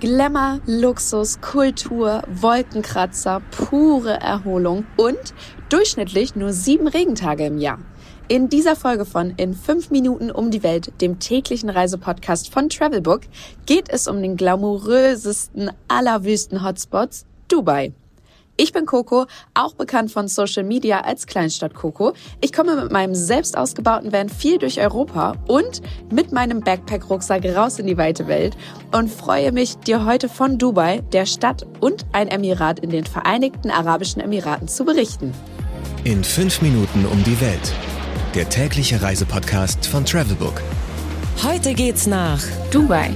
Glamour, Luxus, Kultur, Wolkenkratzer, pure Erholung und durchschnittlich nur 7 Regentage im Jahr. In dieser Folge von In 5 Minuten um die Welt, dem täglichen Reisepodcast von Travelbook, geht es um den glamourösesten aller Wüsten-Hotspots, Dubai. Ich bin Coco, auch bekannt von Social Media als Kleinstadt Coco. Ich komme mit meinem selbst ausgebauten Van viel durch Europa und mit meinem Backpack-Rucksack raus in die weite Welt und freue mich, dir heute von Dubai, der Stadt und ein Emirat in den Vereinigten Arabischen Emiraten zu berichten. In 5 Minuten um die Welt. Der tägliche Reisepodcast von Travelbook. Heute geht's nach Dubai.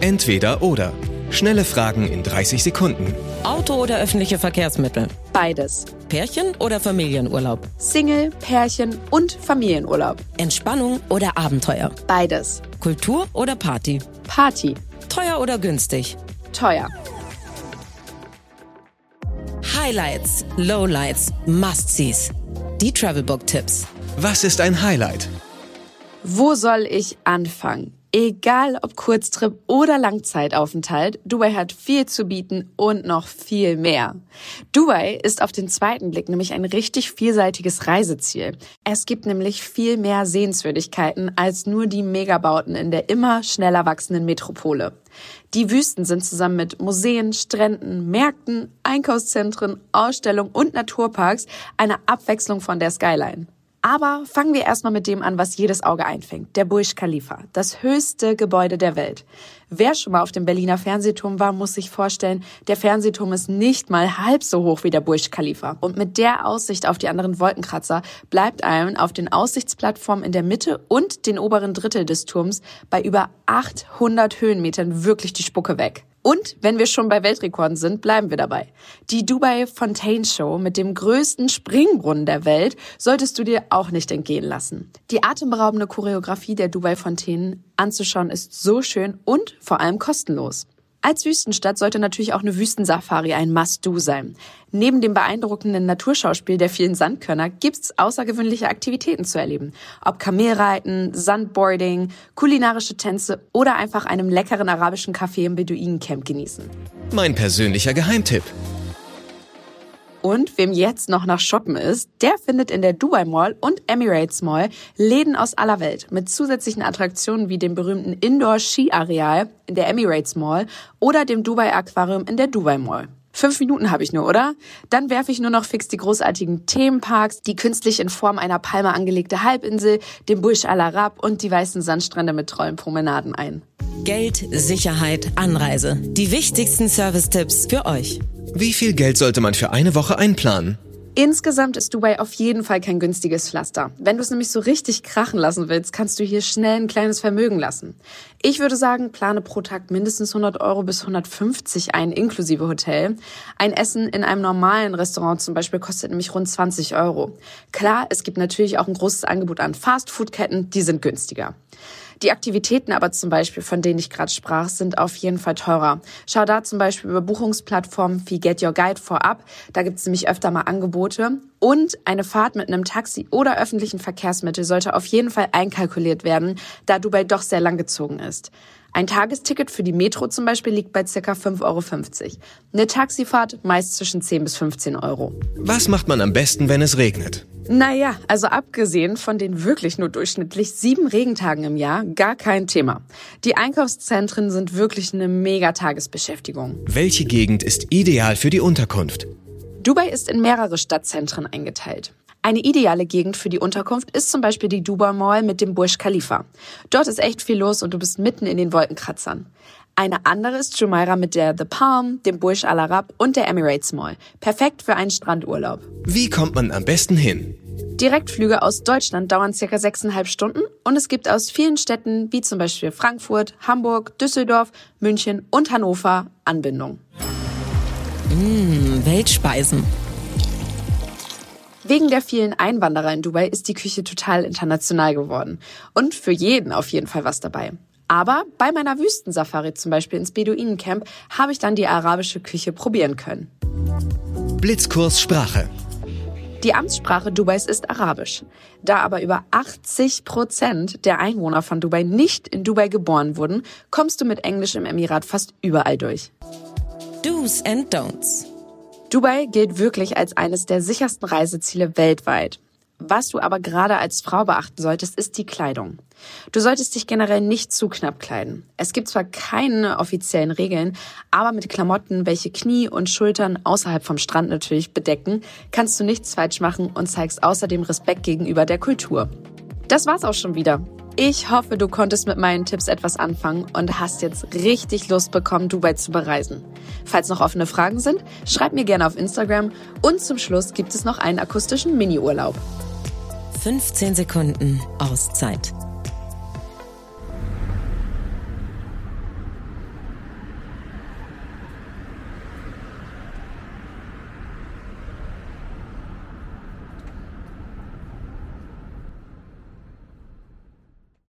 Entweder oder. Schnelle Fragen in 30 Sekunden. Auto oder öffentliche Verkehrsmittel? Beides. Pärchen oder Familienurlaub? Single, Pärchen und Familienurlaub. Entspannung oder Abenteuer? Beides. Kultur oder Party? Party. Teuer oder günstig? Teuer. Highlights, Lowlights, Must-Sees. Die Travelbook-Tipps. Was ist ein Highlight? Wo soll ich anfangen? Egal ob Kurztrip oder Langzeitaufenthalt, Dubai hat viel zu bieten und noch viel mehr. Dubai ist auf den zweiten Blick nämlich ein richtig vielseitiges Reiseziel. Es gibt nämlich viel mehr Sehenswürdigkeiten als nur die Megabauten in der immer schneller wachsenden Metropole. Die Wüsten sind zusammen mit Museen, Stränden, Märkten, Einkaufszentren, Ausstellungen und Naturparks eine Abwechslung von der Skyline. Aber fangen wir erstmal mit dem an, was jedes Auge einfängt, der Burj Khalifa, das höchste Gebäude der Welt. Wer schon mal auf dem Berliner Fernsehturm war, muss sich vorstellen, der Fernsehturm ist nicht mal halb so hoch wie der Burj Khalifa. Und mit der Aussicht auf die anderen Wolkenkratzer bleibt einem auf den Aussichtsplattformen in der Mitte und den oberen Drittel des Turms bei über 800 Höhenmetern wirklich die Spucke weg. Und wenn wir schon bei Weltrekorden sind, bleiben wir dabei. Die Dubai Fontaine Show mit dem größten Springbrunnen der Welt solltest du dir auch nicht entgehen lassen. Die atemberaubende Choreografie der Dubai Fontaine anzuschauen ist so schön und vor allem kostenlos. Als Wüstenstadt sollte natürlich auch eine Wüstensafari ein Must-Do sein. Neben dem beeindruckenden Naturschauspiel der vielen Sandkörner gibt's außergewöhnliche Aktivitäten zu erleben. Ob Kamelreiten, Sandboarding, kulinarische Tänze oder einfach einem leckeren arabischen Kaffee im Beduinencamp genießen. Mein persönlicher Geheimtipp. Und wem jetzt noch nach Shoppen ist, der findet in der Dubai Mall und Emirates Mall Läden aus aller Welt mit zusätzlichen Attraktionen wie dem berühmten Indoor-Ski-Areal in der Emirates Mall oder dem Dubai-Aquarium in der Dubai Mall. 5 Minuten habe ich nur, oder? Dann werfe ich nur noch fix die großartigen Themenparks, die künstlich in Form einer Palme angelegte Halbinsel, den Burj Al Arab und die weißen Sandstrände mit tollen Promenaden ein. Geld, Sicherheit, Anreise. Die wichtigsten Service-Tipps für euch. Wie viel Geld sollte man für eine Woche einplanen? Insgesamt ist Dubai auf jeden Fall kein günstiges Pflaster. Wenn du es nämlich so richtig krachen lassen willst, kannst du hier schnell ein kleines Vermögen lassen. Ich würde sagen, plane pro Tag mindestens 100 € bis 150 ein, inklusive Hotel. Ein Essen in einem normalen Restaurant zum Beispiel kostet nämlich rund 20 €. Klar, es gibt natürlich auch ein großes Angebot an Fastfood-Ketten, die sind günstiger. Die Aktivitäten aber zum Beispiel, von denen ich gerade sprach, sind auf jeden Fall teurer. Schau da zum Beispiel über Buchungsplattformen wie Get Your Guide vorab. Da gibt es nämlich öfter mal Angebote. Und eine Fahrt mit einem Taxi oder öffentlichen Verkehrsmittel sollte auf jeden Fall einkalkuliert werden, da Dubai doch sehr lang gezogen ist. Ein Tagesticket für die Metro zum Beispiel liegt bei ca. 5,50 €. Eine Taxifahrt meist zwischen 10 bis 15 €. Was macht man am besten, wenn es regnet? Naja, also abgesehen von den wirklich nur durchschnittlich 7 Regentagen im Jahr, gar kein Thema. Die Einkaufszentren sind wirklich eine mega Tagesbeschäftigung. Welche Gegend ist ideal für die Unterkunft? Dubai ist in mehrere Stadtzentren eingeteilt. Eine ideale Gegend für die Unterkunft ist zum Beispiel die Dubai Mall mit dem Burj Khalifa. Dort ist echt viel los und du bist mitten in den Wolkenkratzern. Eine andere ist Jumeirah mit der The Palm, dem Burj Al Arab und der Emirates Mall. Perfekt für einen Strandurlaub. Wie kommt man am besten hin? Direktflüge aus Deutschland dauern ca. 6,5 Stunden und es gibt aus vielen Städten wie zum Beispiel Frankfurt, Hamburg, Düsseldorf, München und Hannover Anbindung. Weltspeisen. Wegen der vielen Einwanderer in Dubai ist die Küche total international geworden. Und für jeden auf jeden Fall was dabei. Aber bei meiner Wüstensafari zum Beispiel ins Beduinencamp habe ich dann die arabische Küche probieren können. Blitzkurs Sprache. Die Amtssprache Dubais ist Arabisch. Da aber über 80% der Einwohner von Dubai nicht in Dubai geboren wurden, kommst du mit Englisch im Emirat fast überall durch. Do's and Don'ts. Dubai gilt wirklich als eines der sichersten Reiseziele weltweit. Was du aber gerade als Frau beachten solltest, ist die Kleidung. Du solltest dich generell nicht zu knapp kleiden. Es gibt zwar keine offiziellen Regeln, aber mit Klamotten, welche Knie und Schultern außerhalb vom Strand natürlich bedecken, kannst du nichts falsch machen und zeigst außerdem Respekt gegenüber der Kultur. Das war's auch schon wieder. Ich hoffe, du konntest mit meinen Tipps etwas anfangen und hast jetzt richtig Lust bekommen, Dubai zu bereisen. Falls noch offene Fragen sind, schreib mir gerne auf Instagram. Und zum Schluss gibt es noch einen akustischen Mini-Urlaub. 15 Sekunden Auszeit.